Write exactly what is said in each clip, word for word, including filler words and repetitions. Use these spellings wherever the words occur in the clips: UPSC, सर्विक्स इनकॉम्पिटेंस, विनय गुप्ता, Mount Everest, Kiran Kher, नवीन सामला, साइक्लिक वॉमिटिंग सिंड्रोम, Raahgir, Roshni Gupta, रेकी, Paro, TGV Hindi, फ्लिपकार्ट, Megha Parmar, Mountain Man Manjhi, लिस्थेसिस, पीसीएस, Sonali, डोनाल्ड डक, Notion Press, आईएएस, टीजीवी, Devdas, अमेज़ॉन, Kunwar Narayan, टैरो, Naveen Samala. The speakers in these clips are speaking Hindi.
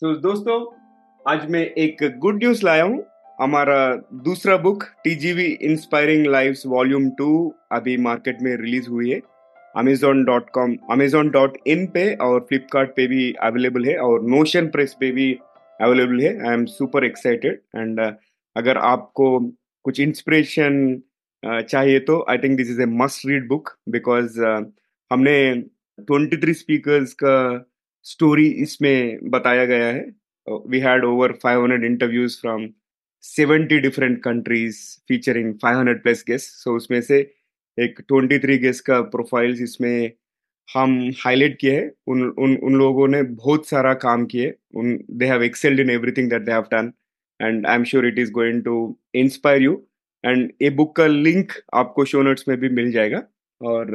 तो दोस्तों आज मैं एक गुड न्यूज लाया हूँ। हमारा दूसरा book टीजीवी inspiring lives volume two अभी मार्केट में रिलीज हुई है। अमेज़ॉन dot com, अमेज़ॉन dot in पे और फ्लिपकार्ट पे भी अवेलेबल है और नोशन प्रेस पे भी अवेलेबल है। I am super excited and अगर आपको कुछ इंस्पिरेशन uh, चाहिए तो I think this is a must read book because हमने तेईस स्पीकर्स का स्टोरी इसमें बताया गया है। We had over five hundred interviews from seventy different countries featuring five hundred plus guest. So उसमें से एक तेईस गेस्ट का प्रोफाइल्स इसमें हम हाईलाइट किए हैं। उन उन उन लोगों ने बहुत सारा काम किए। उन they have excelled in everything that they have done and I am sure it is going to inspire you. And ये बुक का लिंक आपको शो नोट्स में भी मिल जाएगा। और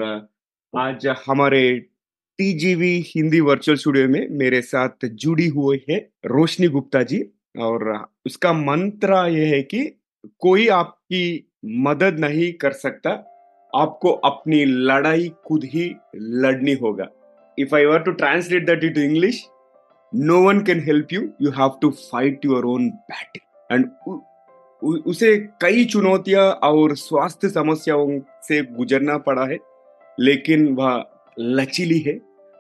आज हमारे टीजीवी हिंदी वर्चुअल स्टूडियो में मेरे साथ जुड़ी हुई है रोशनी गुप्ता जी और उसका मंत्र यह है कि कोई आपकी मदद नहीं कर सकता, आपको अपनी लड़ाई खुद ही लड़नी होगा। If I were to translate that into English, no one can help you, you have to fight your own battle. And उसे कई चुनौतियां और स्वास्थ्य समस्याओं से गुजरना पड़ा है, लेकिन वह लचीली है।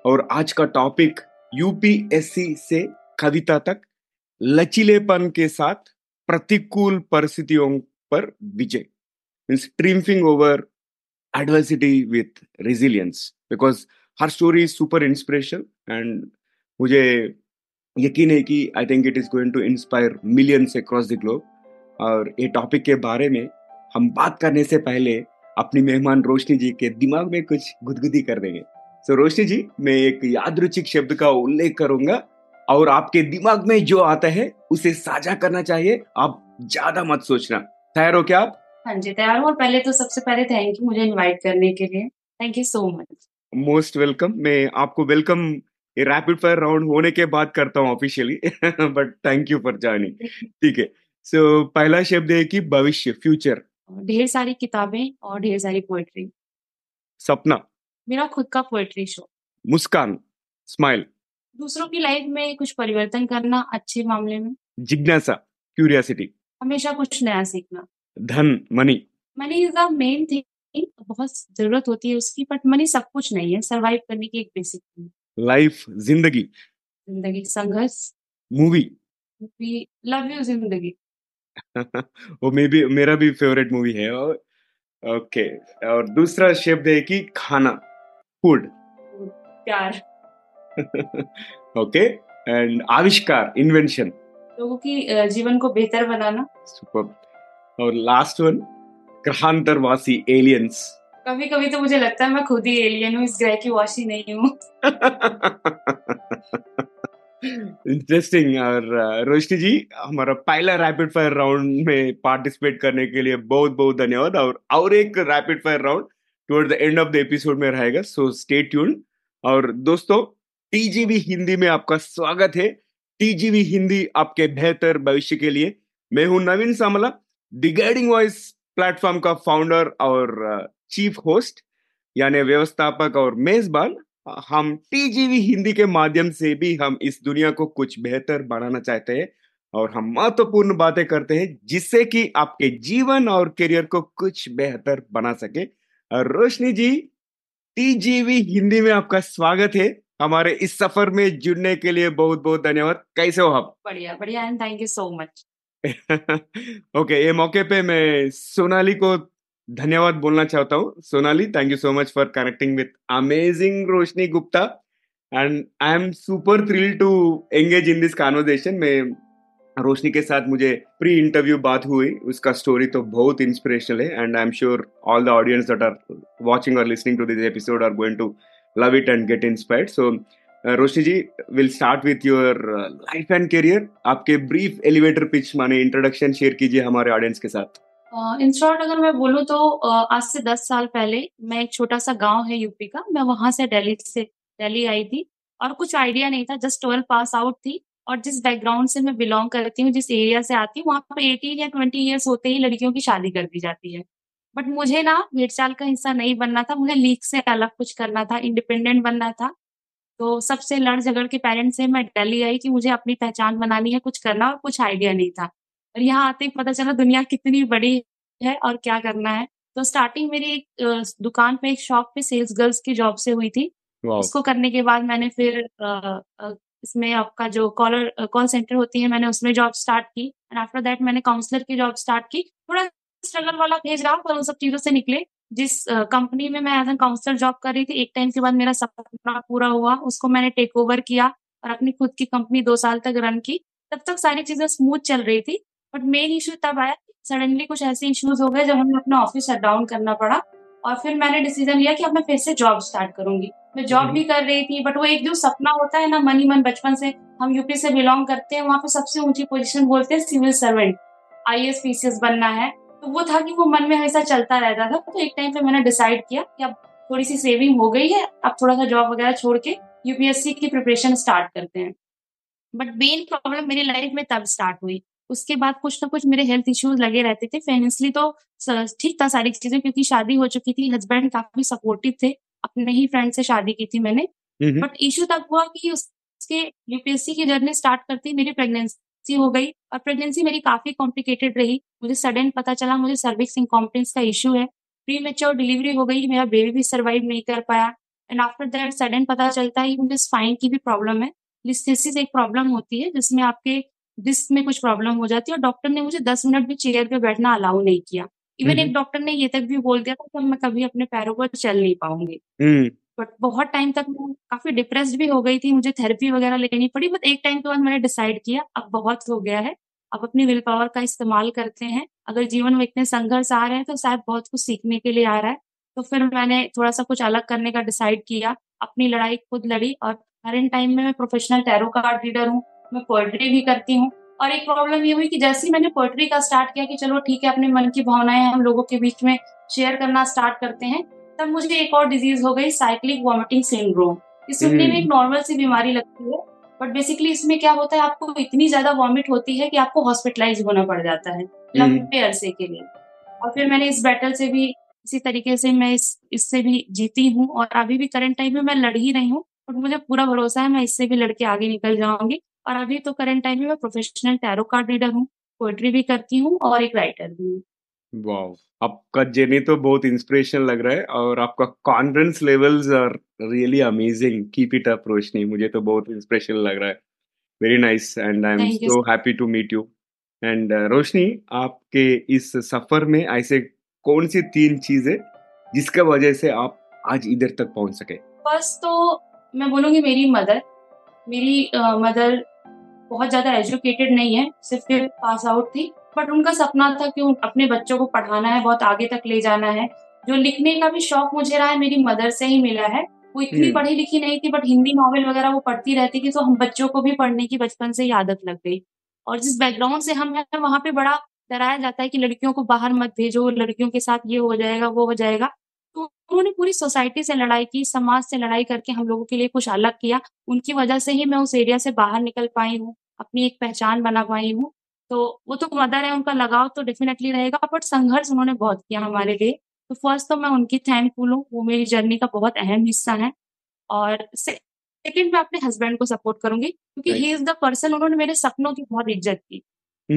और आज का टॉपिक यूपीएससी से कविता तक लचीलेपन के साथ प्रतिकूल परिस्थितियों पर विजय, means triumphing over adversity with resilience. Because हर story is super inspirational and मुझे यकीन है कि I think it is going to inspire millions across the globe. और ये टॉपिक के बारे में हम बात करने से पहले अपनी मेहमान रोशनी जी के दिमाग में कुछ गुदगुदी कर देंगे। सो so, रोशनी जी, मैं एक यादृच्छिक शब्द का उल्लेख करूंगा और आपके दिमाग में जो आता है उसे साझा करना चाहिए। आप ज्यादा मत सोचना। तैयार हो क्या आप? हाँ जी, तैयार हूँ। पहले तो सबसे पहले थैंक यू मुझे इनवाइट करने के लिए। Thank you so much. Most welcome. मैं आपको वेलकम रैपिड फायर राउंड होने के बाद करता हूँ officially, but thank you for joining. ठीक है, सो पहला शब्द है कि भविष्य, फ्यूचर। ढेर सारी किताबें और ढेर सारी पोएट्री। सपना, मेरा खुद का पोएट्री शो। मुस्कान, स्माइल। दूसरों की लाइफ में कुछ परिवर्तन करना अच्छे मामले में। जिज्ञासा, क्यूरियोसिटी। हमेशा कुछ नया सीखना। धन, money. Money is the main thing, बहुत जरूरत होती है उसकी, बट मनी सब कुछ नहीं है, सर्वाइव करने की एक बेसिक थिंग। लाइफ, जिंदगी। जिंदगी, संघर्ष। मूवी, मूवी लव यू जिंदगी। वो मे भी मेरा भी फेवरेट मूवी है। ओके, और दूसरा शब्द है कि खाना, फूड। प्यार। ओके, एंड आविष्कार, इन्वेंशन। लोगों की जीवन को बेहतर बनाना। सुपर। और लास्ट वन, ग्रहांतरवासी, एलियंस। कभी कभी तो मुझे लगता है मैं खुद ही एलियन हूँ, इस ग्रह की वासी नहीं हूँ। इंटरेस्टिंग। और रोशनी जी, हमारा पहला रैपिड फायर राउंड में पार्टिसिपेट करने के लिए बहुत बहुत धन्यवाद। और और एक rapid fire round toward the end of the episode में रहेगा, सो स्टे ट्यून्ड। और दोस्तों, टीजीवी हिंदी में आपका स्वागत है। टीजीवी हिंदी आपके बेहतर भविष्य के लिए। मैं हूं नवीन सामला, the guiding voice platform का फाउंडर और चीफ होस्ट यानी व्यवस्थापक और मेजबान। हम टीजीवी हिंदी के माध्यम से भी हम इस दुनिया को कुछ बेहतर बनाना चाहते हैं और हम महत्वपूर्ण बातें करते हैं जिससे कि आपके जीवन और करियर को कुछ बेहतर बना सके। और रोशनी जी, टीजीवी हिंदी में आपका स्वागत है। हमारे इस सफर में जुड़ने के लिए बहुत बहुत धन्यवाद। कैसे हो आप? बढ़िया बढ़िया, and thank you so much. Okay, ये मौके पे मैं सोनाली को धन्यवाद बोलना चाहता हूँ। Sonali, thank you so much for connecting with amazing Roshni Gupta and I am super thrilled to engage in this conversation. में रोशनी के साथ मुझे प्री इंटरव्यू बात हुई, उसका स्टोरी तो बहुत इंस्पिरेशनल है and I am sure all the audience that are watching और listening to this episode are going to love it and get inspired. So Roshni ji, will start with your life and career. आपके ब्रीफ एलिवेटर पिच माने इंट्रोडक्शन शेयर कीजिए हमारे ऑडियंस के साथ। इन शॉर्ट अगर मैं बोलूँ तो आज से दस साल पहले मैं एक छोटा सा गांव है यूपी का, मैं वहां से दिल्ली से दिल्ली आई थी और कुछ आइडिया नहीं था। जस्ट ट्वेल्व पास आउट थी और जिस बैकग्राउंड से मैं बिलोंग करती हूँ, जिस एरिया से आती हूँ, वहाँ पर एटीन या ट्वेंटी इयर्स होते ही लड़कियों की शादी कर दी जाती है। बट मुझे ना भेड़चाल का हिस्सा नहीं बनना था, मुझे लीग से अलग कुछ करना था, इंडिपेंडेंट बनना था। तो सबसे लड़ झगड़ के पेरेंट्स से मैं डल गई कि मुझे अपनी पहचान बनानी है, कुछ करना, और कुछ आइडिया नहीं था। और यहाँ आते ही पता चला दुनिया कितनी बड़ी है और क्या करना है। तो स्टार्टिंग मेरी एक दुकान पे, एक शॉप पे सेल्स गर्ल्स की जॉब से हुई थी। उसको करने के बाद मैंने फिर आ, आ, इसमें आपका जो कॉलर कॉल सेंटर होती है, मैंने उसमें जॉब स्टार्ट की। एंड आफ्टर दैट मैंने काउंसलर की जॉब स्टार्ट की। थोड़ा स्ट्रगल वाला भेज रहा, पर उन सब चीजों से निकले। जिस कंपनी में मैं एज एन काउंसलर जॉब कर रही थी, एक टाइम के बाद मेरा सपना पूरा हुआ, उसको मैंने टेक ओवर किया और अपनी खुद की कंपनी दो साल तक रन की। तब तक सारी चीजें स्मूथ चल रही थी, बट मेन इशू तब आया, सडनली कुछ ऐसे इश्यूज हो गए जब हमें अपना ऑफिस शट डाउन करना पड़ा। और फिर मैंने डिसीजन लिया कि अब मैं फिर से जॉब स्टार्ट करूंगी। मैं जॉब भी कर रही थी, बट वो एक जो सपना होता है ना, मन ही मन बचपन से, हम यूपी से बिलोंग करते हैं, वहाँ पे सबसे ऊंची पोजीशन बोलते हैं सिविल सर्वेंट, आईएएस पीसीएस बनना है। तो वो था कि वो मन में हमेशा चलता रहता था। तो एक टाइम पे मैंने डिसाइड किया कि अब थोड़ी सी सेविंग हो गई है, अब थोड़ा सा जॉब वगैरह छोड़ के यूपीएससी की प्रिपरेशन स्टार्ट करते हैं। बट मेन प्रॉब्लम मेरी लाइफ में तब स्टार्ट हुई। उसके बाद कुछ ना कुछ मेरे हेल्थ इश्यूज लगे रहते थे। फाइनेंशियली तो ठीक था सारी चीजें, क्योंकि शादी हो चुकी थी, हस्बैंड काफी सपोर्टिव थे, अपने ही फ्रेंड से शादी की थी मैंने। बट इशू तब हुआ कि उसके यूपीएससी की जर्नी स्टार्ट करती मेरी प्रेगनेंसी हो गई। और प्रेगनेंसी मेरी काफी कॉम्प्लिकेटेड रही। मुझे सडन पता चला मुझे सर्विक्स इनकॉम्पिटेंस का इशू है। प्री मैच्योर डिलीवरी हो गई, मेरा बेबी भी सर्वाइव नहीं कर पाया। एंड आफ्टर दैट सडन पता चलता है मुझे स्पाइन की भी प्रॉब्लम है। लिस्थेसिस एक प्रॉब्लम होती है जिसमें आपके डिस्क में कुछ प्रॉब्लम हो जाती है। और डॉक्टर ने मुझे दस मिनट भी चेयर पे बैठना अलाउ नहीं किया। इवन एक डॉक्टर ने ये तक भी बोल दिया था कि मैं कभी अपने पैरों पर चल नहीं पाऊंगी। बट बहुत टाइम तक मैं काफी डिप्रेस्ड भी हो गई थी, मुझे थेरेपी वगैरह लेनी पड़ी। बट एक टाइम के बाद मैंने डिसाइड किया अब बहुत हो गया है, अब अपनी विल पावर का इस्तेमाल करते हैं। अगर जीवन में इतने संघर्ष आ रहे हैं तो शायद बहुत कुछ सीखने के लिए आ रहा है। तो फिर मैंने थोड़ा सा कुछ अलग करने का डिसाइड किया, अपनी लड़ाई खुद लड़ी। और करंट टाइम में मैं प्रोफेशनल टैरो कार्ड रीडर हूँ, मैं पोएट्री भी करती हूँ। और एक प्रॉब्लम ये हुई कि जैसे ही मैंने पोएट्री का स्टार्ट किया कि चलो ठीक है, अपने मन की भावनाएं हम लोगों के बीच में शेयर करना स्टार्ट करते हैं, तब मुझे एक और डिजीज हो गई, साइक्लिक वॉमिटिंग सिंड्रोम। ये सुनने में एक नॉर्मल सी बीमारी लगती है, बट बेसिकली इसमें क्या होता है, आपको इतनी ज्यादा वॉमिट होती है कि आपको हॉस्पिटलाइज होना पड़ जाता है लंबे अरसे के लिए। और फिर मैंने इस बैटल से भी इसी तरीके से मैं इस इससे भी जीती हूँ। और अभी भी करंट टाइम में मैं लड़ ही रही हूँ, बट मुझे पूरा भरोसा है मैं इससे भी लड़के आगे निकल जाऊंगी। और अभी तो करंट टाइम में मैं प्रोफेशनल टैरो कार्ड रीडर हूँ, पोएट्री भी करती हूँ और एक राइटर भी हूँ। वाव, आपका जर्नी तो बहुत इंस्पिरेशनल लग रहा है और आपका confidence levels are really amazing. Keep it up Roshni, मुझे तो बहुत इंस्पिरेशनल लग रहा है। Very nice and I am so happy to meet you. And Roshni, आपके इस सफर में ऐसे कौन सी तीन चीजें जिसका वजह से आप आज इधर तक पहुंच सके? फर्स्ट तो मैं बोलूंगी मेरी मदर। मेरी मदर uh, बहुत ज्यादा एजुकेटेड नहीं है, सिर्फ फिर पास आउट थी, बट उनका सपना था कि अपने बच्चों को पढ़ाना है, बहुत आगे तक ले जाना है। जो लिखने का भी शौक मुझे रहा है मेरी मदर से ही मिला है। वो इतनी पढ़ी लिखी नहीं थी, बट हिंदी नॉवेल वगैरह वो पढ़ती रहती थी, तो हम बच्चों को भी पढ़ने की बचपन से ही आदत लग गई। और जिस बैकग्राउंड से हम हैं वहाँ पे बड़ा डराया जाता है कि लड़कियों को बाहर मत भेजो, लड़कियों के साथ ये हो जाएगा वो हो जाएगा। तो उन्होंने पूरी सोसाइटी से लड़ाई की, समाज से लड़ाई करके हम लोगों के लिए कुछ अलग किया। उनकी वजह से ही मैं उस एरिया से बाहर निकल पाई हूँ, अपनी एक पहचान बना पाई हूँ। तो वो तो मदर है, उनका लगाव तो डेफिनेटली रहेगा, बट संघर्ष उन्होंने बहुत किया हमारे लिए। तो फर्स्ट तो मैं उनकी थैंकफुल हूँ, वो मेरी जर्नी का बहुत अहम हिस्सा है। और सेकेंड मैं अपने हस्बैंड को सपोर्ट करूंगी, क्योंकि ही इज द पर्सन, उन्होंने मेरे सपनों की बहुत इज्जत की।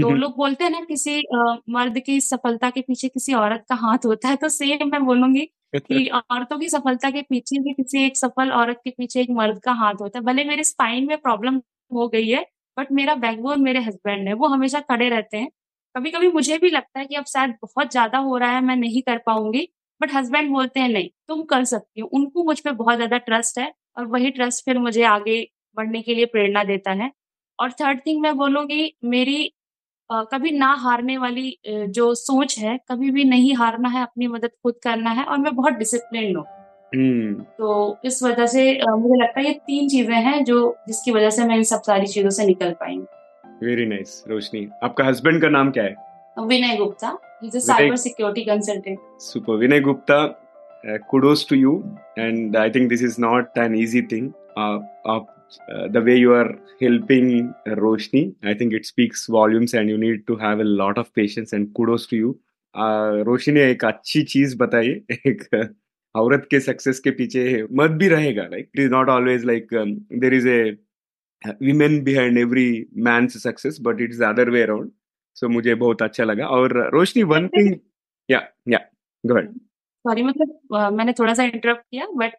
तो लोग बोलते हैं ना किसी आ, मर्द की सफलता के पीछे किसी औरत का हाथ होता है, तो सेम मैं बोलूंगी कि औरतों की सफलता के पीछे भी किसी एक सफल औरत के पीछे एक मर्द का हाथ होता है। भले मेरे स्पाइन में प्रॉब्लम हो गई है, बट मेरा बैकबोन मेरे हस्बैंड है, वो हमेशा खड़े रहते हैं। कभी कभी मुझे भी लगता है कि अब शायद बहुत ज्यादा हो रहा है, मैं नहीं कर पाऊंगी, बट हस्बैंड बोलते हैं नहीं, तुम कर सकती हो। उनको मुझ पर बहुत ज्यादा ट्रस्ट है और वही ट्रस्ट फिर मुझे आगे बढ़ने के लिए प्रेरणा देता है। और थर्ड थिंग मैं बोलूंगी मेरी Uh, कभी ना हारने वाली uh, जो सोच है, कभी भी नहीं हारना है, अपनी मदद खुद करना है। और मैं बहुत डिसिप्लिन हूँ, mm. तो इस वजह से uh, मुझे लगता है ये तीन चीजें हैं जो जिसकी वजह से मैं इन सब सारी चीजों से निकल पाई। वेरी नाइस nice, रोशनी, आपका हस्बैंड का नाम क्या है? विनय गुप्ता, is a cyber security consultant. Super विनय गुप्ता, kudos to you and I think this is not an easy thing. आप Uh, the way you are helping uh, Roshni, I think it speaks volumes and you need to have a lot of patience and kudos to you. Uh, Roshni ने एक अच्छी चीज बताई, एक औरत के सक्सेस के पीछे मत भी रहेगा. Like it is not always like there is a women behind every man success, but it is other way around. So मुझे बहुत अच्छा लगा. और रोशनी वन थिंग या या गो अहेड, सॉरी मतलब मैंने थोड़ा सा इंटरप्ट किया, बट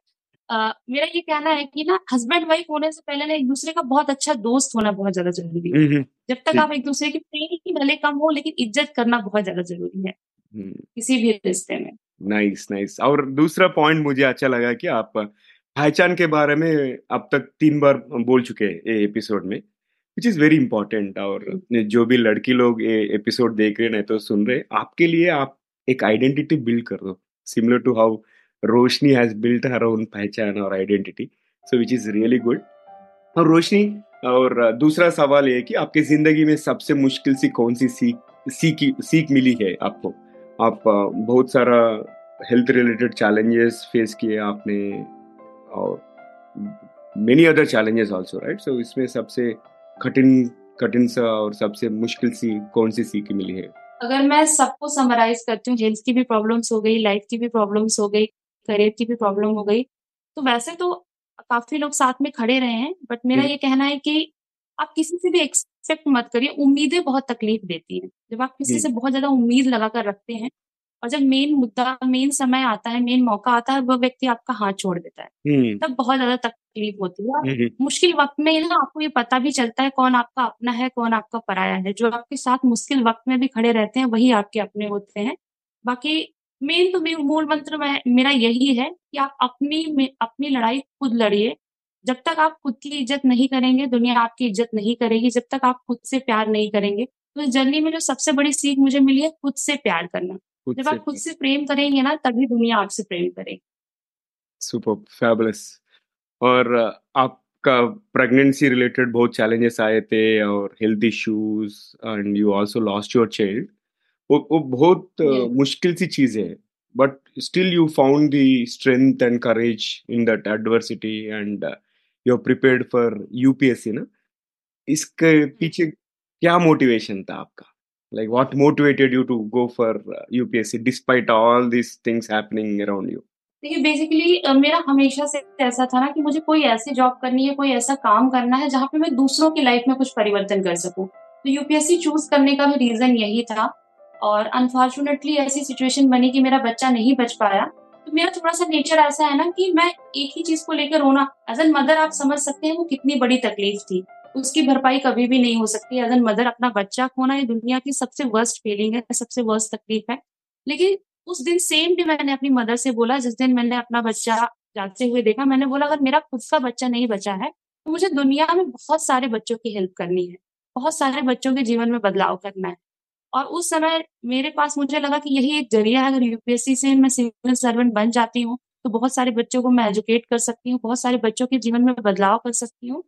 Uh, मेरा ये कहना है कि ना हस्बैंड वाइफ होने से पहले ना एक दूसरे का बहुत अच्छा दोस्त होना बहुत ज्यादा जरूरी है. mm-hmm. जब तक आप एक दूसरे की प्रेम भले कम हो लेकिन इज्जत करना बहुत ज्यादा जरूरी है mm-hmm. किसी भी रिश्ते में. Nice nice. और दूसरा पॉइंट मुझे अच्छा लगा कि आप पहचान के बारे में अब तक तीन बार बोल चुके हैं एपिसोड में, विच इज वेरी इंपॉर्टेंट. और mm-hmm. जो भी लड़की लोग ये एपिसोड देख रहे नहीं तो सुन रहे, आपके लिए आप एक आइडेंटिटी बिल्ड कर दो, similar to how Roshni has built her own पहचान और identity, so which is really good. और रोशनी, और दूसरा सवाल ये कि आपकी जिंदगी में सबसे मुश्किल सी कौन सी सीख सीख सीख मिली है आपको? आप बहुत सारा हेल्थ रिलेटेड चैलेंजेस फेस किए आपने और many other challenges also, right? So इसमें सबसे कठिन कठिन सा और सबसे मुश्किल सी कौन सी सीख मिली है? अगर मैं सबको समराइज करती हूँ, हेल्थ की भी प्रॉब्लम्स हो गई, लाइफ की भी प्रॉब्लम्स हो गई, करियर की भी प्रॉब्लम हो गई, तो वैसे तो काफी लोग साथ में खड़े रहे हैं, बट मेरा ये कहना है कि आप किसी से भी एक्सपेक्ट मत करिए. उम्मीदें बहुत तकलीफ देती हैं. जब आप किसी से बहुत ज्यादा उम्मीद लगा कर रखते हैं और जब मेन मुद्दा, मेन समय आता है, मेन मौका आता है, वह व्यक्ति आपका हाथ छोड़ देता है, तब बहुत ज्यादा तकलीफ होती है. मुश्किल वक्त में ना आपको ये पता भी चलता है कौन आपका अपना है, कौन आपका पराया है. जो आपके साथ मुश्किल वक्त में भी खड़े रहते हैं वही आपके अपने होते हैं. बाकी मेन तो मेरा मूल मंत्र मेरा यही है कि आप अपनी अपनी लड़ाई खुद लड़िए. जब तक आप खुद की इज्जत नहीं करेंगे दुनिया आपकी इज्जत नहीं करेगी. जब तक आप खुद से प्यार नहीं करेंगे, तो इस जर्नी में जो सबसे बड़ी सीख मुझे मिली है खुद से प्यार करना. जब आप खुद से प्रेम करेंगे ना, तभी दुनिया आपसे प्रेम करेगी. Super fabulous. और आपका प्रेगनेंसी रिलेटेड बहुत चैलेंजेस आए थे और health issues and you also lost your child. वो वो बहुत yeah. मुश्किल सी चीज है, but still you found the strength and courage in that adversity and you are prepared for UPSC ना. इसके पीछे क्या मोटिवेशन था आपका? Like what motivated you to go for U P S C despite all these things happening around you? देखिए बेसिकली uh, मेरा हमेशा से ऐसा था ना कि मुझे कोई ऐसी जॉब करनी है, कोई ऐसा काम करना है जहाँ पे मैं दूसरों की लाइफ में कुछ परिवर्तन कर सकूँ. तो यूपीएससी चूज करने का भी रीजन यही था. और अनफॉर्चुनेटली ऐसी सिचुएशन बनी कि मेरा बच्चा नहीं बच पाया. तो मेरा थोड़ा सा नेचर ऐसा है ना कि मैं एक ही चीज को लेकर रोना, एज एन मदर आप समझ सकते हैं वो कितनी बड़ी तकलीफ थी, उसकी भरपाई कभी भी नहीं हो सकती. एज एन मदर अपना बच्चा खोना ये दुनिया की सबसे वर्स्ट फीलिंग है, सबसे वर्स्ट तकलीफ है. लेकिन उस दिन सेम डे मैंने अपनी मदर से बोला, जिस दिन मैंने अपना बच्चा जाते हुए देखा, मैंने बोला अगर मेरा खुद का बच्चा नहीं बचा है तो मुझे दुनिया में बहुत सारे बच्चों की हेल्प करनी है, बहुत सारे बच्चों के जीवन में बदलाव करना है. और उस समय मेरे पास मुझे लगा कि यही एक जरिया है. अगर यूपीएससी से मैं सिविल सर्वेंट बन जाती हूँ तो बहुत सारे बच्चों को मैं एजुकेट कर सकती हूँ, बहुत सारे बच्चों के जीवन में बदलाव कर सकती हूँ.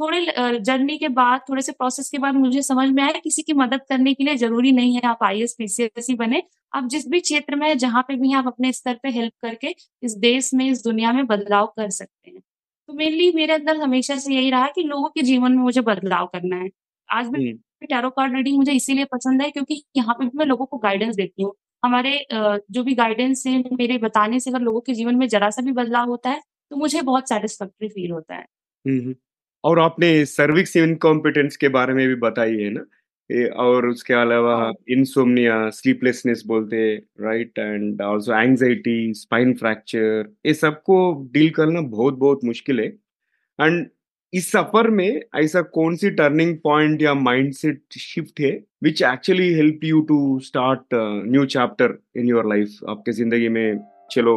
थोड़े जर्नी के बाद, थोड़े से प्रोसेस के बाद मुझे समझ में आया किसी की मदद करने के लिए जरूरी नहीं है आप आईएएस पीसीएस ही बने. आप जिस भी क्षेत्र में जहाँ पे भी हैं, आप अपने स्तर पे हेल्प करके इस देश में, इस दुनिया में बदलाव कर सकते हैं. तो मेनली मेरे अंदर हमेशा से यही रहा कि लोगों के जीवन में मुझे बदलाव करना है. आज भी टैरो कार्ड रीडिंग मुझे इसीलिए पसंद है क्योंकि यहाँ पे मैं लोगों को गाइडेंस देती हूँ. हमारे जो भी गाइडेंस है, मेरे बताने से अगर लोगों के जीवन में जरा सा भी बदलाव होता है तो मुझे बहुत सेटिस्फैक्ट्री फील होता है. और आपने सर्विक्स इनकॉम्पिटेंस के बारे में भी बताई है ना, और उसके अलावा इंसोम्निया, स्लीपलेसनेस बोलते हैं, right, and also anxiety, spine fracture, ये सबको डील करना बहुत बहुत मुश्किल है. एंड इस सफर में ऐसा कौन सी टर्निंग पॉइंट या माइंडसेट शिफ्ट है which actually help you to start new chapter in your life? आपके जिंदगी में चलो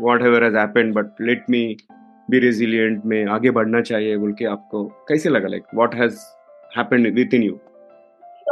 whatever has happened but let me be resilient में आगे बढ़ना चाहिए बोल के आपको कैसे लगा? Like what has happened within you?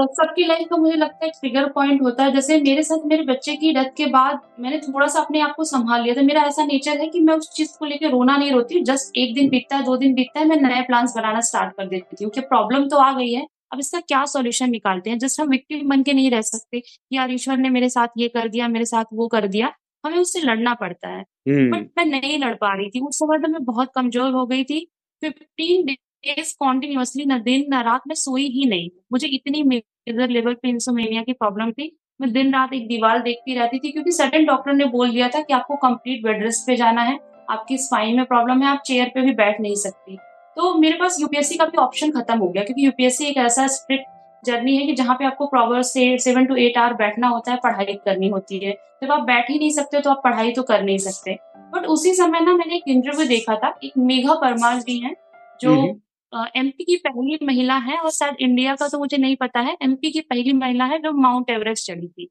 सबकी लाइफ का मुझे लगता है एक फिगर पॉइंट होता है. जैसे मेरे साथ मेरे बच्चे की डेथ के बाद मैंने थोड़ा सा अपने आप को संभाल लिया था. मेरा ऐसा नेचर है कि मैं उस चीज को लेकर रोना नहीं रोती. जस्ट एक दिन बीतता है, दो दिन बीतता है, मैं नए प्लान्स बनाना स्टार्ट कर देती हूँ कि प्रॉब्लम तो आ गई है, अब इसका क्या सॉल्यूशन निकालते हैं. जस्ट हम विक्टिम बन के नहीं रह सकते कि यार ईश्वर ने मेरे साथ ये कर दिया, मेरे साथ वो कर दिया. हमें उससे लड़ना पड़ता है. बट मैं नहीं लड़ पा रही थी. उस समय तो मैं बहुत कमजोर हो गई थी. फिफ्टीन डेज कॉन्टिन्यूअसली ना दिन ना रात मैं सोई ही नहीं. मुझे इतनी मेजर लेवल पे इंसोमेनिया की प्रॉब्लम थी. मैं दिन रात एक दीवार देखती रहती थी, क्योंकि सर्टेन डॉक्टर ने बोल दिया था कि आपको कंप्लीट बेड रेस्ट पे जाना है, आपकी स्पाइन में प्रॉब्लम है, आप चेयर पे भी बैठ नहीं सकती। तो मेरे पास यूपीएससी का भी ऑप्शन खत्म हो गया, क्योंकि यूपीएससी एक ऐसा स्ट्रिक्ट जर्नी है कि जहाँ पे आपको प्रॉपर से सेवन टू एट आवर बैठना होता है, पढ़ाई करनी होती है। जब आप बैठ ही नहीं सकते तो आप पढ़ाई तो कर नहीं सकते। बट उसी समय ना मैंने एक इंटरव्यू देखा था, एक मेघा परमार जी हैं जो एमपी की पहली महिला है, और शायद इंडिया का तो मुझे नहीं पता है, एमपी की पहली महिला है जो माउंट एवरेस्ट चढ़ी थी।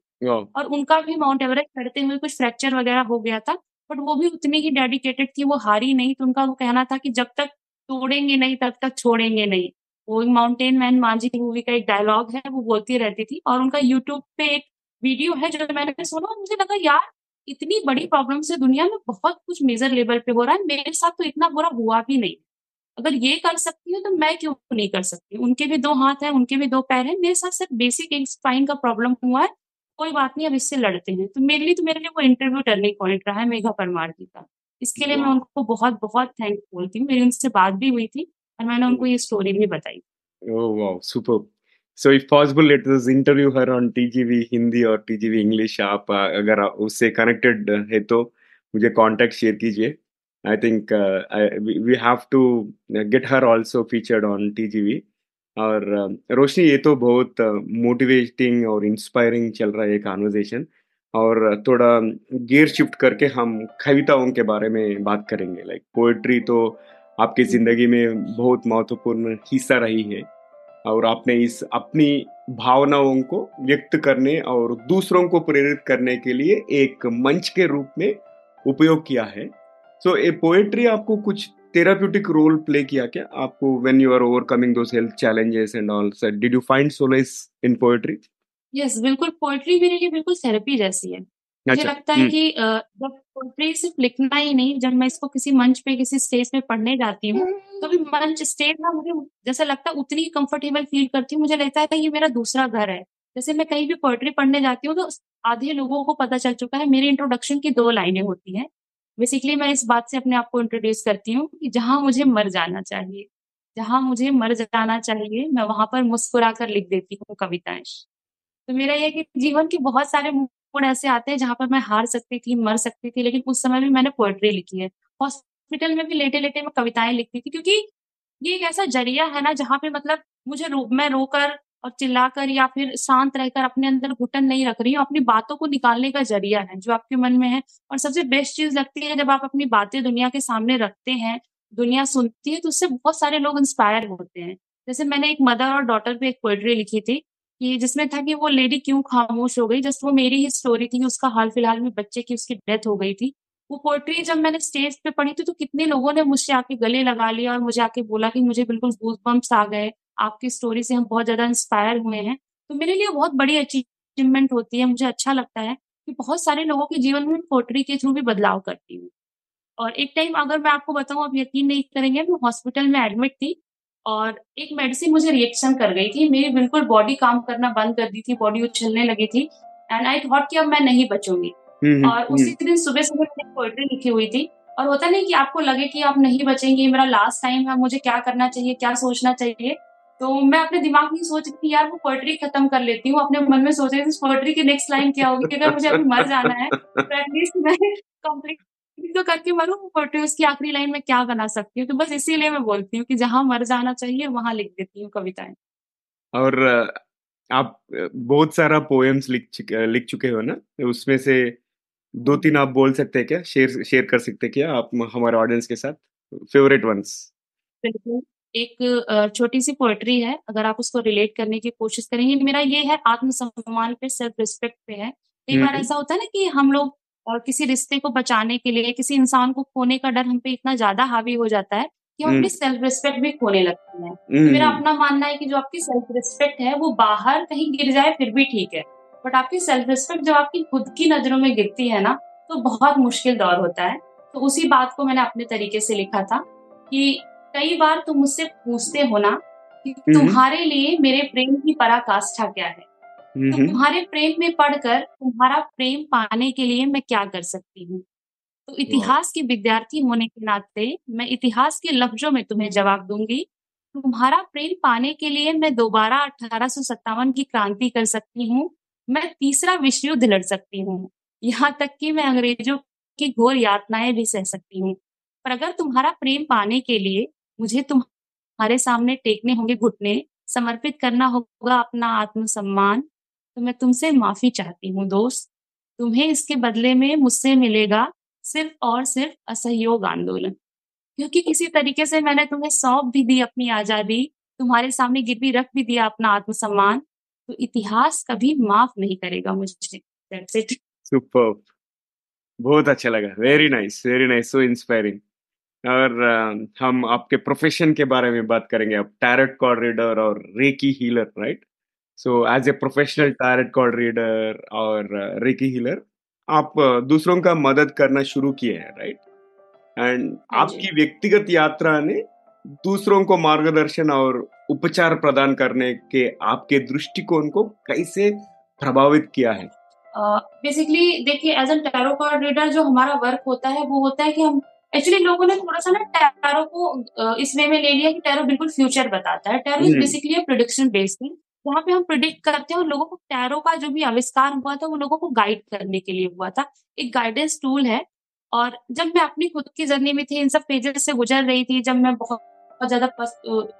और उनका भी माउंट एवरेस्ट चढ़ते हुए कुछ फ्रैक्चर वगैरह हो गया था, बट वो भी उतनी ही डेडिकेटेड थी, वो हारी नहीं। तो उनका वो कहना था कि जब तक तोड़ेंगे नहीं तब तक छोड़ेंगे नहीं। वो माउंटेन मैन मांझी मूवी का एक डायलॉग है, वो बोलती रहती थी। और उनका यूट्यूब पे एक वीडियो है जो मैंने सुना, मुझे लगा यार इतनी बड़ी प्रॉब्लम से दुनिया में बहुत कुछ मेजर लेवल पे हो रहा है, मेरे साथ तो इतना बुरा हुआ भी नहीं, अगर ये कर सकती है तो मैं क्यों नहीं कर सकती। उनके भी दो हाथ हैं, उनके भी दो पैर हैं, मेरे साथ सिर्फ बेसिक एक स्पाइन का प्रॉब्लम हुआ है, कोई बात नहीं, अब इससे लड़ते हैं। तो मेरे लिए तो मेरे लिए वो इंटरव्यू टर्निंग पॉइंट रहा है मेघा परमार जी का। इसके लिए मैं उनको बहुत बहुत थैंकफुल थी। मेरी उनसे बात भी हुई थी और मैंने उनको ये स्टोरी भी बताई। Oh wow, super. So if possible let us interview her on टीजीवी Hindi और टीजीवी इंग्लिश। आप अगर उससे कनेक्टेड है तो मुझे कांटेक्ट शेयर कीजिए। I think uh, I, we, we have to get her also featured on T G V. और uh, रोशनी, ये तो बहुत मोटिवेटिंग uh, और इंस्पायरिंग चल रहा है ये कॉन्वर्जेशन। और थोड़ा गियर शिफ्ट करके हम कविताओं के बारे में बात करेंगे। लाइक like, पोएट्री तो आपकी ज़िंदगी में बहुत महत्वपूर्ण हिस्सा रही है, और आपने इस अपनी भावनाओं को व्यक्त करने और दूसरों को प्रेरित करने के लिए एक मंच के रूप में उपयोग किया है। सो ए पोएट्री आपको कुछ थेराप्यूटिक रोल प्ले किया क्या आपको when you are overcoming those health challenges and all? So did you find solace in poetry? Yes, बिल्कुल। पोएट्री मेरे लिए बिल्कुल थेरेपी जैसी है। मुझे लगता है कि जब पोएट्री सिर्फ लिखना ही नहीं, जब मैं इसको किसी मंच पे किसी स्टेज पे पढ़ने जाती हूँ तो भी मंच स्टेज ना मुझे जैसा लगता है उतनी कंफर्टेबल फील करती हूँ। मुझे लगता है कि ये मेरा दूसरा घर है। जैसे मैं कहीं भी पोएट्री पढ़ने जाती हूँ तो आधे लोगों को पता चल चुका है, मेरे इंट्रोडक्शन की दो लाइनें होती हैं। बेसिकली मैं इस बात से अपने आप को इंट्रोड्यूस करती हूँ कि जहाँ मुझे मर जाना चाहिए, जहाँ मुझे मर जाना चाहिए, मैं वहां पर मुस्कुरा कर लिख देती हूँ कविताएं। तो मेरा यह कि जीवन के बहुत सारे मोड़ ऐसे आते हैं जहाँ पर मैं हार सकती थी, मर सकती थी, लेकिन उस समय भी मैंने पोएट्री लिखी है। हॉस्पिटल में भी लेटे लेटे मैं कविताएं लिखती थी, क्योंकि ये एक ऐसा जरिया है ना जहाँ पे मतलब मुझे रो मैं रोकर और चिल्लाकर या फिर शांत रहकर अपने अंदर घुटन नहीं रख रही हूँ, अपनी बातों को निकालने का जरिया है जो आपके मन में है। और सबसे बेस्ट चीज लगती है जब आप अपनी बातें दुनिया के सामने रखते हैं, दुनिया सुनती है, तो उससे बहुत सारे लोग इंस्पायर होते हैं। जैसे मैंने एक मदर और डॉटर पे एक पोएट्री लिखी थी कि जिसमें था कि वो लेडी क्यों खामोश हो गई। जस्ट वो मेरी ही स्टोरी थी, उसका हाल फिलहाल में बच्चे की उसकी डेथ हो गई थी। वो पोएट्री जब मैंने स्टेज पे पढ़ी थी तो कितने लोगों ने मुझसे आके गले लगा लिया और मुझे आके बोला कि मुझे बिल्कुल गूज बम्प्स आ गए, आपकी स्टोरी से हम बहुत ज्यादा इंस्पायर हुए हैं। तो मेरे लिए बहुत बड़ी अचीवमेंट होती है। मुझे अच्छा लगता है कि बहुत सारे लोगों के जीवन में पोएट्री के थ्रू भी बदलाव करती हूँ। और एक टाइम, अगर मैं आपको बताऊँ आप यकीन नहीं करेंगे, मैं हॉस्पिटल में एडमिट थी और एक मेडिसिन मुझे रिएक्शन कर गई थी। मेरी बिल्कुल बॉडी काम करना बंद कर दी थी, बॉडी उछलने लगी थी, एंड आई थॉट कि अब मैं नहीं बचूंगी। और उसी दिन सुबह सुबह मैंने पोएट्री लिखी हुई थी। और होता नहीं कि आपको लगे कि आप नहीं बचेंगे, मेरा लास्ट टाइम है, मुझे क्या करना चाहिए, क्या सोचना चाहिए। तो मैं अपने दिमाग में सोच रही थी यार वो पोएट्री खत्म कर लेती हूँ, अपने मन में सोच रही थी पोएट्री की नेक्स्ट लाइन क्या होगी, अगर मुझे अभी मर जाना है तो एटलीस्ट मैं कंप्लीट तो करके मरूं, पोएट्री उसकी आखिरी लाइन में क्या बना सकती हूँ। तो बस इसीलिए मैं बोलती हूँ कि जहाँ मर जाना चाहिए वहां लिख देती हूँ कविताएं। और आप बहुत सारा पोएम्स लिख चुके, लिख चुके हो ना, उसमें से दो तीन आप बोल सकते हैं क्या, शेयर शेयर कर सकते हैं क्या आप हमारे ऑडियंस के साथ, फेवरेट वंस? बिल्कुल। एक छोटी सी पोएट्री है, अगर आप उसको रिलेट करने की कोशिश करेंगे। मेरा ये है आत्मसम्मान पे, सेल्फ रिस्पेक्ट पे है। एक बार ऐसा होता है ना कि हम लोग और किसी रिश्ते को बचाने के लिए, किसी इंसान को खोने का डर हम पे इतना ज्यादा हावी हो जाता है कि हम अपनी सेल्फ रिस्पेक्ट भी खोने लगते हैं। तो मेरा अपना मानना है कि जो आपकी सेल्फ रिस्पेक्ट है वो बाहर कहीं गिर जाए फिर भी ठीक है, बट आपकी सेल्फ रिस्पेक्ट जब आपकी खुद की नजरों में गिरती है ना तो बहुत मुश्किल दौर होता है। तो उसी बात को मैंने अपने तरीके से लिखा था कि कई बार तुम मुझसे पूछते हो ना कि तुम्हारे लिए मेरे प्रेम की पराकाष्ठा क्या है, तो तुम्हारे प्रेम में पढ़कर तुम्हारा प्रेम पाने के लिए मैं क्या कर सकती हूँ। तो इतिहास के विद्यार्थी होने के नाते मैं इतिहास के लफ्जों में तुम्हें जवाब दूंगी, तुम्हारा प्रेम पाने के लिए मैं दोबारा अठारह सौ सत्तावन की क्रांति कर सकती हूँ, मैं तीसरा विश्व युद्ध लड़ सकती हूँ, यहाँ तक कि मैं अंग्रेजों की घोर यातनाएं भी सह सकती हूँ, पर अगर तुम्हारा प्रेम पाने के लिए मुझे तुम्हारे सामने टेकने होंगे घुटने, समर्पित करना होगा अपना आत्मसम्मान, तो मैं तुमसे माफी चाहती हूँ दोस्त। तुम्हें इसके बदले में मुझसे मिलेगा सिर्फ और सिर्फ असहयोग आंदोलन, क्योंकि किसी तरीके से मैंने तुम्हें सौंप भी दी अपनी आजादी, तुम्हारे सामने गिरवी रख भी दिया अपना आत्मसम्मान, तो इतिहास कभी माफ नहीं करेगा मुझे। That's it. Super. बहुत अच्छा लगा, very nice very nice, so inspiring. और uh, हम आपके प्रोफेशन के बारे में बात करेंगे अब, टैरोट कार्ड रीडर और रेकी healer, right? So as a professional tarot card reader और रेकी हीलर आप दूसरों का मदद करना शुरू किए हैं, राइट? एंड आपकी व्यक्तिगत यात्रा ने दूसरों को मार्गदर्शन और उपचार प्रदान करने के आपके दृष्टिकोण को कैसे प्रभावित किया है? बेसिकली uh, देखिए, as a टैरो card reader जो हमारा वर्क होता है वो होता है कि हम एक्चुअली, लोगों ने थोड़ा सा ना टैरो को इस वे में ले लिया कि टैरो बिल्कुल फ्यूचर बताता है। टैरो is basically a prediction based thing, वहाँ पे हम प्रिडिक्ट करते हैं, और लोगों को टैरो का जो भी आविष्कार हुआ था वो लोगों को गाइड करने के लिए हुआ था, एक गाइडेंस टूल है। और जब मैं अपनी खुद की जर्नी में थी, इन सब पेजेस से गुजर रही थी, जब मैं बहुत, बहुत ज्यादा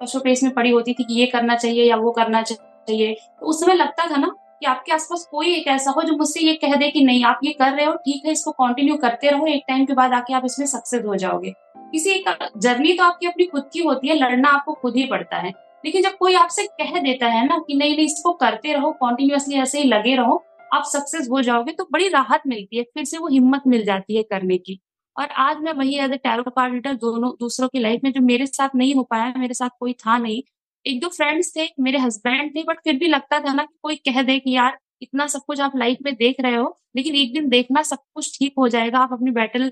पशु पेश में पड़ी होती थी कि ये करना चाहिए या वो करना चाहिए, तो उस समय लगता था ना कि आपके आसपास कोई एक ऐसा हो जो मुझसे ये कह दे कि नहीं आप ये कर रहे हो, ठीक है, इसको कंटिन्यू करते रहो, एक टाइम के बाद आके आप इसमें सक्सेस हो जाओगे। किसी एक जर्नी तो आपकी अपनी खुद की होती है, लड़ना आपको खुद ही पड़ता है, लेकिन जब कोई आपसे कह देता है ना कि नहीं नहीं इसको करते रहो, कॉन्टिन्यूअसली ऐसे ही लगे रहो, आप सक्सेस हो जाओगे, तो बड़ी राहत मिलती है, फिर से वो हिम्मत मिल जाती है करने की। और आज मैं वही as a टैरो card reader दोनों दूसरों की लाइफ में, जो मेरे साथ नहीं हो पाया, मेरे साथ कोई था नहीं, एक दो फ्रेंड्स थे, मेरे हस्बैंड थे, बट फिर भी लगता था ना कि कोई कह दे कि यार इतना सब कुछ आप लाइफ में देख रहे हो, लेकिन एक दिन देखना सब कुछ ठीक हो जाएगा, आप अपनी बैटल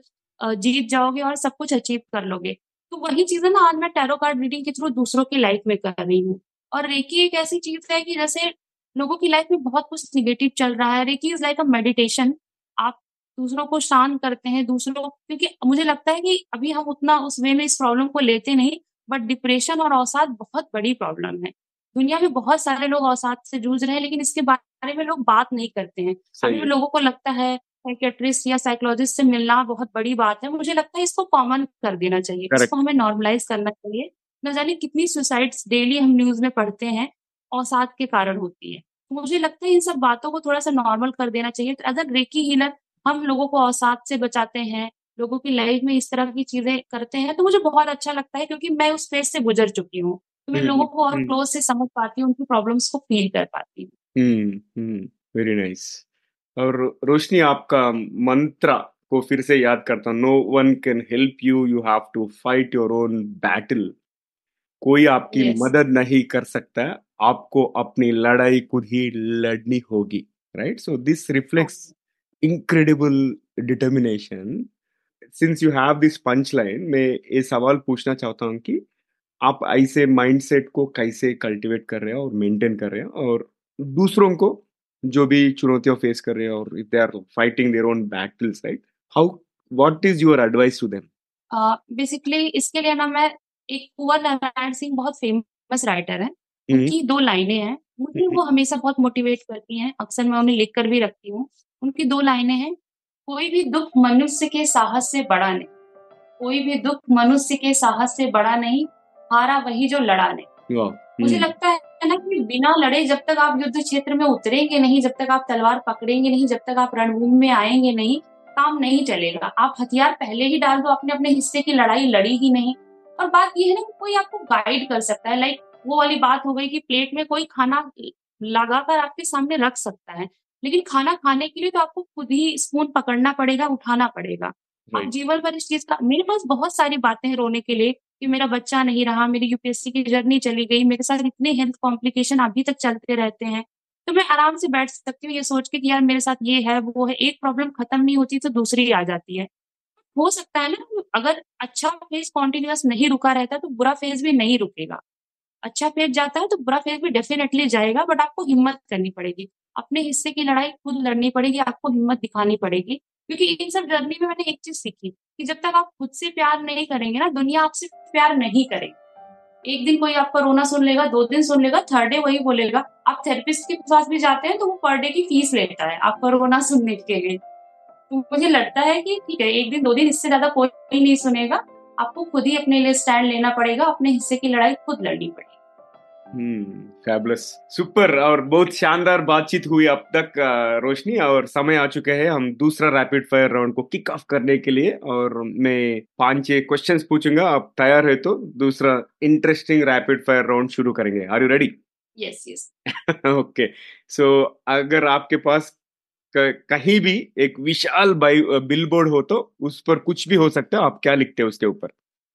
जीत जाओगे और सब कुछ अचीव कर लोगे। तो वही चीजें ना आज मैं टैरो कार्ड रीडिंग के थ्रू दूसरों की लाइफ में कर रही हूँ। और रेकी एक ऐसी चीज है कि जैसे लोगों की लाइफ में बहुत कुछ निगेटिव चल रहा है, रेकी is like a meditation, आप दूसरों को शांत करते हैं, दूसरों, क्योंकि मुझे लगता है कि अभी हम उतना उस वे में इस प्रॉब्लम को लेते नहीं, बट डिप्रेशन और अवसाद बहुत बड़ी प्रॉब्लम है। दुनिया में बहुत सारे लोग अवसाद से जूझ रहे हैं, लेकिन इसके बारे में लोग बात नहीं करते हैं। अभी लोगों को लगता है साइकेट्रिस्ट या साइकोलॉजिस्ट से मिलना बहुत बड़ी बात है, मुझे लगता है इसको कॉमन कर देना चाहिए, इसको हमें नॉर्मलाइज करना चाहिए। न जाने कितनी सुसाइड्स डेली हम न्यूज में पढ़ते हैं अवसाद के कारण होती है, मुझे लगता है इन सब बातों को थोड़ा सा नॉर्मल कर देना चाहिए। तो अदर रेकी हीलर हम लोगों को अवसाद से बचाते हैं, लोगों की लाइफ में इस तरह की चीजें करते हैं, तो मुझे बहुत अच्छा लगता है, क्योंकि मैं उस फेज से गुजर चुकी हूँ, तो मैं लोगों को और क्लोज से समझ पाती हूँ, उनकी प्रॉब्लम्स को फील कर पाती हूँ। Very nice. और रोशनी, आपका मंत्रा को फिर से याद करता हूँ, no one can help you, you have to fight your own battle. कोई आपकी yes. मदद नहीं कर सकता, आपको अपनी लड़ाई खुद ही लड़नी होगी, right? So this reflects incredible determination. Since you have this punch line, मैं ये सवाल पूछना चाहता हूँ कि आप ऐसे माइंडसेट को कैसे कल्टिवेट कर रहे हो और मेंटेन कर रहे हो, और दूसरों को जो भी चुनौतियां फेस कर रहे हो और if they are fighting their own battles, right, how, what is your advice to them? Basically इसके लिए ना मैं एक, कुंवर नारायण सिंह बहुत फेमस राइटर है, उनकी दो लाइनें हैं मुझे, वो हमेशा बहुत मोटिवेट करती हैं, अक्सर मैं उन्हें लिख कर भी रखती हूँ। उनकी दो लाइनें हैं, कोई भी दुख मनुष्य के साहस से बड़ा नहीं, कोई भी दुख मनुष्य के साहस से बड़ा नहीं, हारा वही जो लड़ा नहीं। मुझे लगता है ना कि बिना लड़े, जब तक आप युद्ध क्षेत्र में उतरेंगे नहीं, जब तक आप तलवार पकड़ेंगे नहीं, जब तक आप रणभूमि में आएंगे नहीं, काम नहीं चलेगा। आप हथियार पहले ही डाल दो, आपने अपने हिस्से की लड़ाई लड़ी ही नहीं। और बात यह है ना, कोई आपको गाइड कर सकता है, लाइक वो वाली बात हो गई कि प्लेट में कोई खाना लगाकर आपके सामने रख सकता है, लेकिन खाना खाने के लिए तो आपको खुद ही स्पून पकड़ना पड़ेगा, उठाना पड़ेगा। आप जीवन भर इस चीज का, मेरे पास बहुत सारी बातें हैं रोने के लिए कि मेरा बच्चा नहीं रहा, मेरी यूपीएससी की जर्नी चली गई, मेरे साथ इतने हेल्थ कॉम्प्लिकेशन अभी तक चलते रहते हैं, तो मैं आराम से बैठ सकती हूँ ये सोच के कि यार मेरे साथ ये है वो है, एक प्रॉब्लम खत्म नहीं होती तो दूसरी आ जाती है। हो सकता है ना, अगर अच्छा फेज कॉन्टिन्यूअस नहीं रुका रहता तो बुरा फेज भी नहीं रुकेगा, अच्छा फेज जाता है तो बुरा फेज भी डेफिनेटली जाएगा, बट आपको हिम्मत करनी पड़ेगी, अपने हिस्से की लड़ाई खुद लड़नी पड़ेगी, आपको हिम्मत दिखानी पड़ेगी। क्योंकि इन सब जर्नी में मैंने एक चीज सीखी कि जब तक आप खुद से प्यार नहीं करेंगे ना, दुनिया आपसे प्यार नहीं करेगी। एक दिन कोई आपका रोना सुन लेगा, दो दिन सुन लेगा, थर्ड डे वही बोलेगा। आप थेरेपिस्ट के पास भी जाते हैं तो वो पर डे की फीस लेता है आपका रोना सुनने के लिए। तो मुझे लगता है कि ठीक है, एक दिन दो दिन, इससे ज्यादा कोई नहीं सुनेगा। आपको खुद ही अपने लिए स्टैंड लेना पड़ेगा, अपने हिस्से की लड़ाई खुद लड़नी पड़ेगी। हम्म, फैबुलस, सुपर और बहुत शानदार बातचीत हुई अब तक रोशनी। और समय आ चुके हैं हम दूसरा रैपिड फायर राउंड को किक ऑफ करने के लिए, और मैं पांच छह क्वेश्चंस पूछूंगा। आप तैयार है तो दूसरा इंटरेस्टिंग रैपिड फायर राउंड शुरू करेंगे। Are you ready? Yes yes. Okay, so अगर आपके पास कहीं भी एक विशाल बिलबोर्ड हो तो उस पर कुछ भी हो सकता है, आप क्या लिखते हैं उसके ऊपर?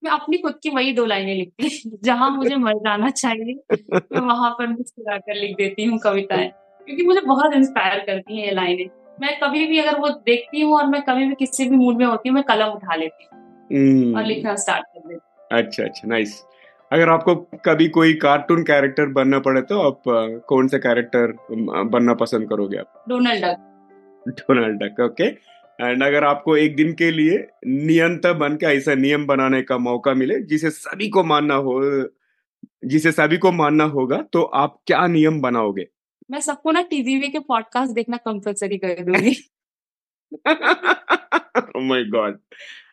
मैं अपनी खुद की वही दो लाइनें लिखती हूँ। जहाँ मुझे मर जाना चाहिए मैं वहां पर मुस्कुरा कर लिख देती हूँ कविताएं, क्योंकि मुझे बहुत इंस्पायर करती हैं ये लाइनें। मैं कभी भी अगर वो देखती हूँ और मैं कभी भी किसी भी मूड में होती हूँ, मैं कलम उठा लेती हूँ और लिखना स्टार्ट कर देती हूँ। अच्छा अच्छा, नाइस। अगर आपको कभी कोई कार्टून कैरेक्टर बनना पड़े तो आप कौन सा कैरेक्टर बनना पसंद करोगे? आप डोनाल्ड डक। डोनाल्ड डक, okay. And अगर आपको एक दिन के लिए नियंता बन के ऐसा नियम बनाने का मौका मिले जिसे सभी को मानना हो जिसे सभी को मानना होगा, तो आप क्या नियम बनाओगे? मैं सबको ना टीजीवी के पॉडकास्ट देखना कंपलसरी कर दूंगी। Oh my God,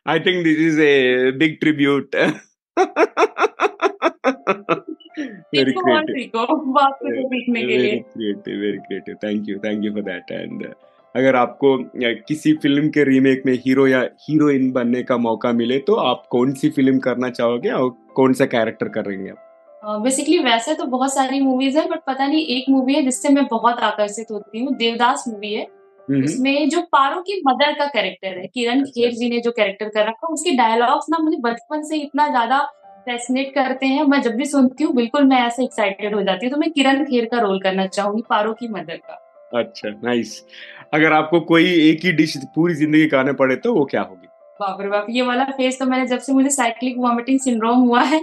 I think this is a big tribute. Very creative. Very creative, very creative. Thank you, thank you for that. And अगर आपको किसी फिल्म के रीमेक में हीरो या हीरोइन बनने का मौका मिले तो आप कौन सी फिल्म करना चाहोगे और कौन सा कैरेक्टर करेंगे आप? बेसिकली uh, वैसे तो बहुत सारी मूवीज है, बट पता नहीं एक मूवी है जिससे मैं बहुत आकर्षित होती हूँ, देवदास मूवी है। mm-hmm. उसमें जो पारो की मदर का कैरेक्टर है, किरण खेर जी ने जो कैरेक्टर कर रखा है, उसके डायलॉग्स ना मुझे बचपन से इतना ज्यादा फैसिनेट करते हैं। मैं जब भी सुनती हूँ बिल्कुल मैं ऐसे एक्साइटेड हो जाती हूँ। तो मैं किरण खेर का रोल करना चाहूंगी, पारो की मदर का। अच्छा, नाइस। अगर आपको कोई एक ही डिश पूरी जिंदगी खाने पड़े तो वो क्या होगी? बाप रे बाप, ये वाला फेस तो मैंने जब से मुझे साइक्लिक वॉमिटिंग सिंड्रोम हुआ है,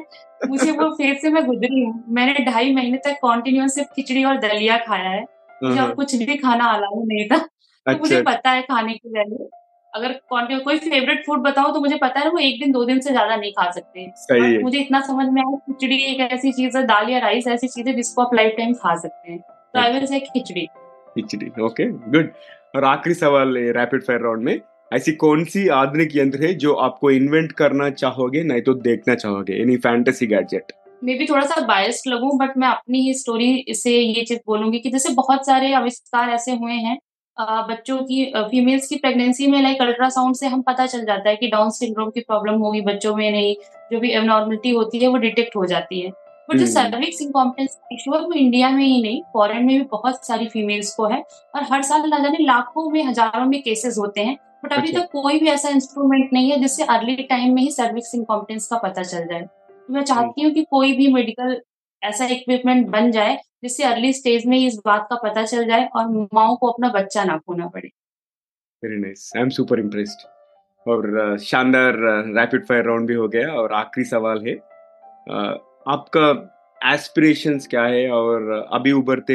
मुझे वो फेस से मैं गुजरी हूँ। मैंने ढाई महीने तक कॉन्टिन्यूअस सिर्फ खिचड़ी और दलिया खाया है, मुझे अब कुछ भी खाना अलाउ नहीं था। तो अच्छा, मुझे पता है खाने की वैल्यू। अगर कॉन्टिन्यू कोई फेवरेट फूड बताऊं तो मुझे पता है वो एक दिन दो दिन से ज्यादा नहीं खा सकते। मुझे इतना समझ में आया, खिचड़ी एक ऐसी चीज है, दाल या राइस ऐसी चीज है जिसको आप लाइफ टाइम खा सकते हैं। तो I will say khichdi. Okay, good. और आखिरी सवाल रैपिड फायर राउंड में, ऐसी कौन सी आधुनिक यंत्र है जो आपको इन्वेंट करना चाहोगे नहीं तो देखना चाहोगे? Any fantasy gadget? Maybe थोड़ा सा बायस्ड लगूं, बट मैं अपनी ही स्टोरी से ये चीज बोलूंगी कि जैसे बहुत सारे आविष्कार ऐसे हुए हैं बच्चों की, फीमेल्स की प्रेगनेंसी में, लाइक अल्ट्रासाउंड से हम पता चल जाता है कि डाउन सिंड्रोम की प्रॉब्लम होगी बच्चों में, नहीं जो भी एबनॉर्मलिटी होती है वो डिटेक्ट हो जाती है। बट जो सर्विक्स इनकॉम्पिटेंस इशू है वो इंडिया में ही नहीं, फॉरेन में भी बहुत सारी फीमेल्स को है, और हर साल ना जाने लाखों में हजारों में केसेस होते हैं। बट अभी तक कोई भी ऐसा इंस्ट्रूमेंट नहीं है जिससे अर्ली टाइम में ही सर्विक्स इनकॉम्पिटेंस का पता चल जाए। तो मैं चाहती हूँ कि कोई भी मेडिकल ऐसा इक्विपमेंट बन जाए जिससे अर्ली स्टेज में इस बात का पता चल जाए और माओ को अपना बच्चा ना खोना पड़े। Very nice, I am super impressed. और शानदार रैपिड फायर राउंड भी हो गया। और आखिरी सवाल है, आपका एस्पिरेशंस क्या है और अभी उभरते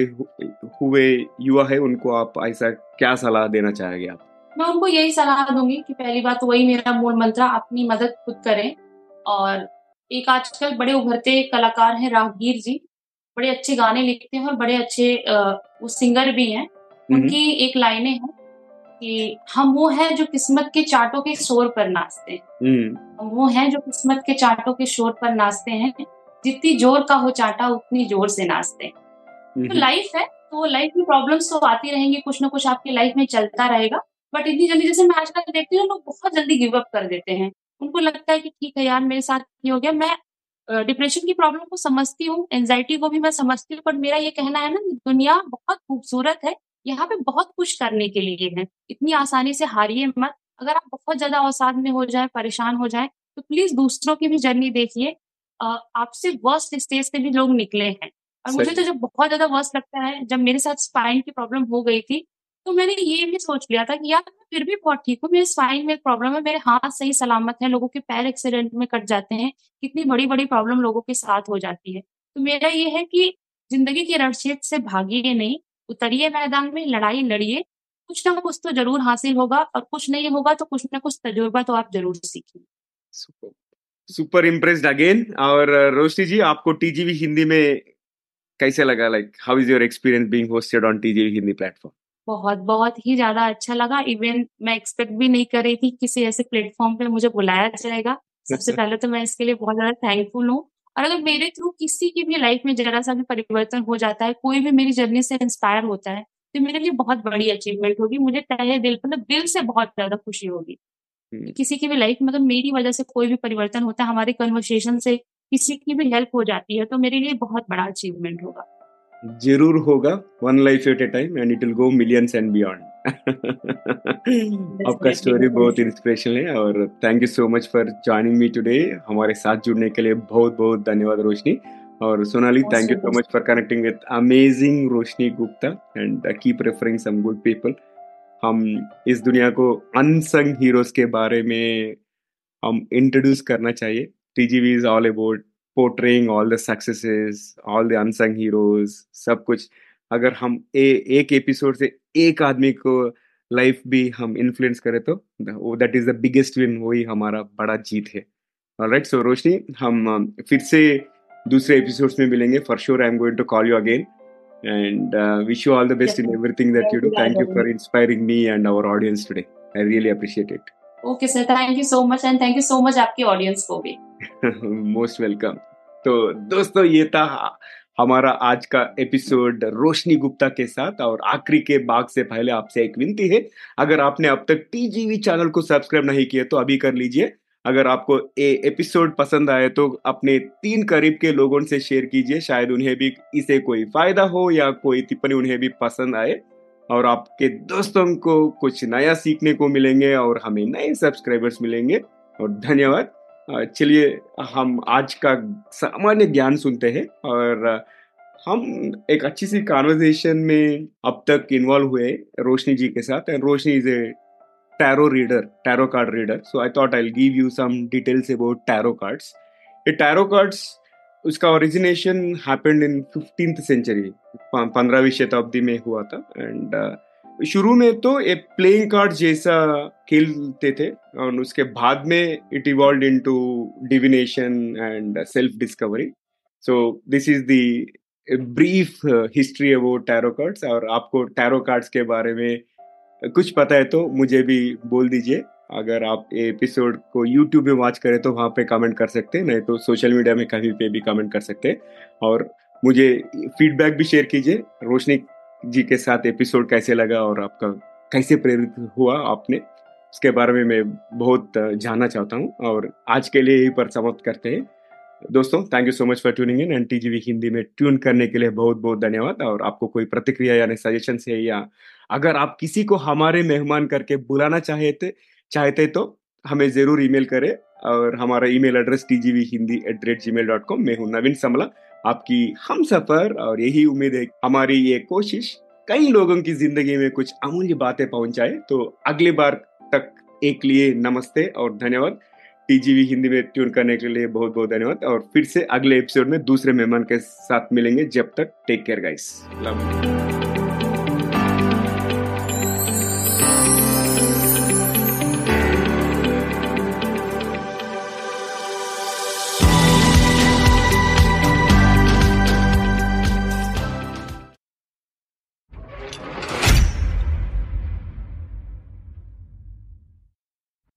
हुए युवा है उनको आप ऐसा क्या सलाह देना चाहेंगे आप? मैं उनको यही सलाह दूंगी कि पहली बात वही मेरा मूल मंत्र, अपनी मदद खुद करें। और एक आजकल बड़े उभरते कलाकार हैं राहगीर जी, बड़े अच्छे गाने लिखते हैं और बड़े अच्छे वो सिंगर भी हैं। उनकी एक लाइनें हैं कि हम वो हैं जो किस्मत के चांटों के शोर पर नाचते हैं, हम वो हैं जो किस्मत के चांटों के शोर पर नाचते हैं, जितनी जोर का हो चाटा उतनी जोर से नाचते हैं। तो लाइफ है, तो लाइफ में प्रॉब्लम्स तो आती रहेंगी, कुछ ना कुछ आपकी लाइफ में चलता रहेगा। बट इतनी जल्दी, जैसे मैं आजकल देखती हूँ लोग बहुत जल्दी गिव अप कर देते हैं। उनको लगता है कि ठीक है यार मेरे साथ ये हो गया। मैं डिप्रेशन की प्रॉब्लम को समझती हूँ, एंजाइटी को भी मैं समझती हूँ, बट मेरा ये कहना है ना कि दुनिया बहुत खूबसूरत है, यहाँ पे बहुत कुछ करने के लिए है। इतनी आसानी से हारिए मत। अगर आप बहुत ज्यादा अवसाद में हो जाए, परेशान हो जाए, तो प्लीज दूसरों की भी जर्नी देखिए। आपसे वर्स्ट स्टेज से भी लोग निकले हैं। और मुझे तो जब बहुत ज्यादा वर्स्ट लगता है, जब मेरे साथ स्पाइन की प्रॉब्लम हो गई थी, तो मैंने ये भी सोच लिया था कि यार फिर भी बहुत ठीक हूँ, मेरे स्पाइन में प्रॉब्लम है, मेरे हाथ सही सलामत है। लोगों के पैर एक्सीडेंट में कट जाते हैं, कितनी बड़ी बड़ी प्रॉब्लम लोगों के साथ हो जाती है। तो मेरा ये है कि जिंदगी के रशियत से भागिए नहीं, उतरिए मैदान में, लड़ाई लड़िए, कुछ ना कुछ तो जरूर हासिल होगा। और कुछ नहीं होगा तो कुछ ना कुछ तजुर्बा तो आप जरूर सीखिए। Super impressed again. और रोशनी जी, आपको टीजीवी हिंदी में कैसे लगा? Like how is your experience being hosted on टीजीवी Hindi platform? बहुत बहुत ही ज्यादा अच्छा लगा। इवन मैं एक्सपेक्ट भी नहीं कर रही थी किसी ऐसे प्लेटफॉर्म पे मुझे बुलाया जाएगा। सबसे पहले तो मैं इसके लिए बहुत ज्यादा थैंकफुल हूँ। और अगर मेरे थ्रू किसी की भी लाइफ में जरा सा भी परिवर्तन हो जाता है, कोई भी मेरी जर्नी से इंस्पायर होता है, तो मेरे लिए बहुत बड़ी अचीवमेंट होगी। मुझे तहे दिल मतलब दिल से बहुत ज्यादा खुशी होगी किसी की भी लाइफ मतलब मेरी वजह से कोई भी परिवर्तन होता है, हमारे कन्वर्सेशन से किसी की भी हेल्प हो जाती है, तो मेरे लिए बहुत बड़ा अचीवमेंट होगा। जरूर होगा। One life at a time and it will go millions and beyond. आपका स्टोरी बहुत इंस्पिरेशनल है और thank you so much for joining me today. हमारे साथ जुड़ने के लिए बहुत बहुत धन्यवाद रोशनी। और Sonali, thank you so much for connecting with amazing Roshni Gupta and keep referring some good people. हम इस दुनिया को अनसंग हीरोज के बारे में हम इंट्रोड्यूस करना चाहिए। टीजीवी is all about portraying all the successes, all the unsung heroes, सब कुछ। अगर हम ए, एक एपिसोड से एक आदमी को लाइफ भी हम इन्फ्लुएंस करें तो that is the biggest win, वही हमारा बड़ा जीत है। ऑलराइट, सो रोशनी, हम फिर से दूसरे एपिसोड्स में मिलेंगे for sure. I am going to call you again and wish you all the best in everything that you do. Thank you for inspiring me and our audience today. I really appreciate it. Okay sir, thank you so much and thank you so much आपके ऑडियंस को भी। Most welcome. तो दोस्तों, ये था हमारा आज का एपिसोड रोशनी गुप्ता के साथ। और आखिरी के भाग से पहले आपसे एक विनती है, अगर आपने अब तक टीजीवी चैनल को सब्सक्राइब नहीं किया तो अभी कर लीजिए। अगर आपको ये एपिसोड पसंद आए तो अपने तीन करीब के लोगों से शेयर कीजिए, शायद उन्हें भी इसे कोई फायदा हो या कोई टिप्पणी उन्हें भी पसंद आए और आपके दोस्तों को कुछ नया सीखने को मिलेंगे और हमें नए सब्सक्राइबर्स मिलेंगे। और धन्यवाद। चलिए, हम आज का सामान्य ज्ञान सुनते हैं और हम एक अच्छी सी कॉन्वर्सेशन में अब तक इन्वॉल्व हुए रोशनी जी के साथ। And Roshni is a टैरो reader, टैरो card reader. So I thought I will give you some details about टैरो cards. ये टैरो कार्ड्स, उसका origination happened in fifteenth century, पंद्रहवीं शताब्दी में हुआ था। एंड शुरू में तो ये प्लेइंग कार्ड जैसा खेलते थे और उसके बाद में it evolve into divination and self discovery. So this is the brief history about टैरो cards. और आपको टैरो कार्ड्स के बारे में कुछ पता है तो मुझे भी बोल दीजिए। अगर आप एपिसोड को यूट्यूब में वॉच करें तो वहाँ पे कमेंट कर सकते हैं, नहीं तो सोशल मीडिया में कहीं पे भी कमेंट कर सकते हैं। और मुझे फीडबैक भी शेयर कीजिए रोशनी जी के साथ एपिसोड कैसे लगा और आपका कैसे प्रेरित हुआ आपने, उसके बारे में मैं बहुत जानना चाहता हूँ। और आज के लिए यही पर समाप्त करते हैं दोस्तों। Thank you so much for tuning in and टीजीवी Hindi में ट्यून करने के लिए बहुत बहुत धन्यवाद। और आपको कोई प्रतिक्रिया यानी सजेशन है या अगर आप किसी को हमारे मेहमान करके बुलाना चाहते चाहते तो हमें ज़रूर ईमेल करें। और हमारा email address T G V Hindi at the rate Gmail dot com. मैं हूँ नवीन समला, आपकी हम सफर। और यही उम्मीद है हमारी ये कोशिश कई लोगों की जिंदगी में कुछ अमूल्य बातें पहुंचाए। तो अगले बार तक एक लिए नमस्ते और धन्यवाद। टीजीवी हिंदी में ट्यून करने के लिए बहुत बहुत धन्यवाद। और फिर से अगले एपिसोड में दूसरे मेहमान के साथ मिलेंगे। जब तक टेक केयर गाइस।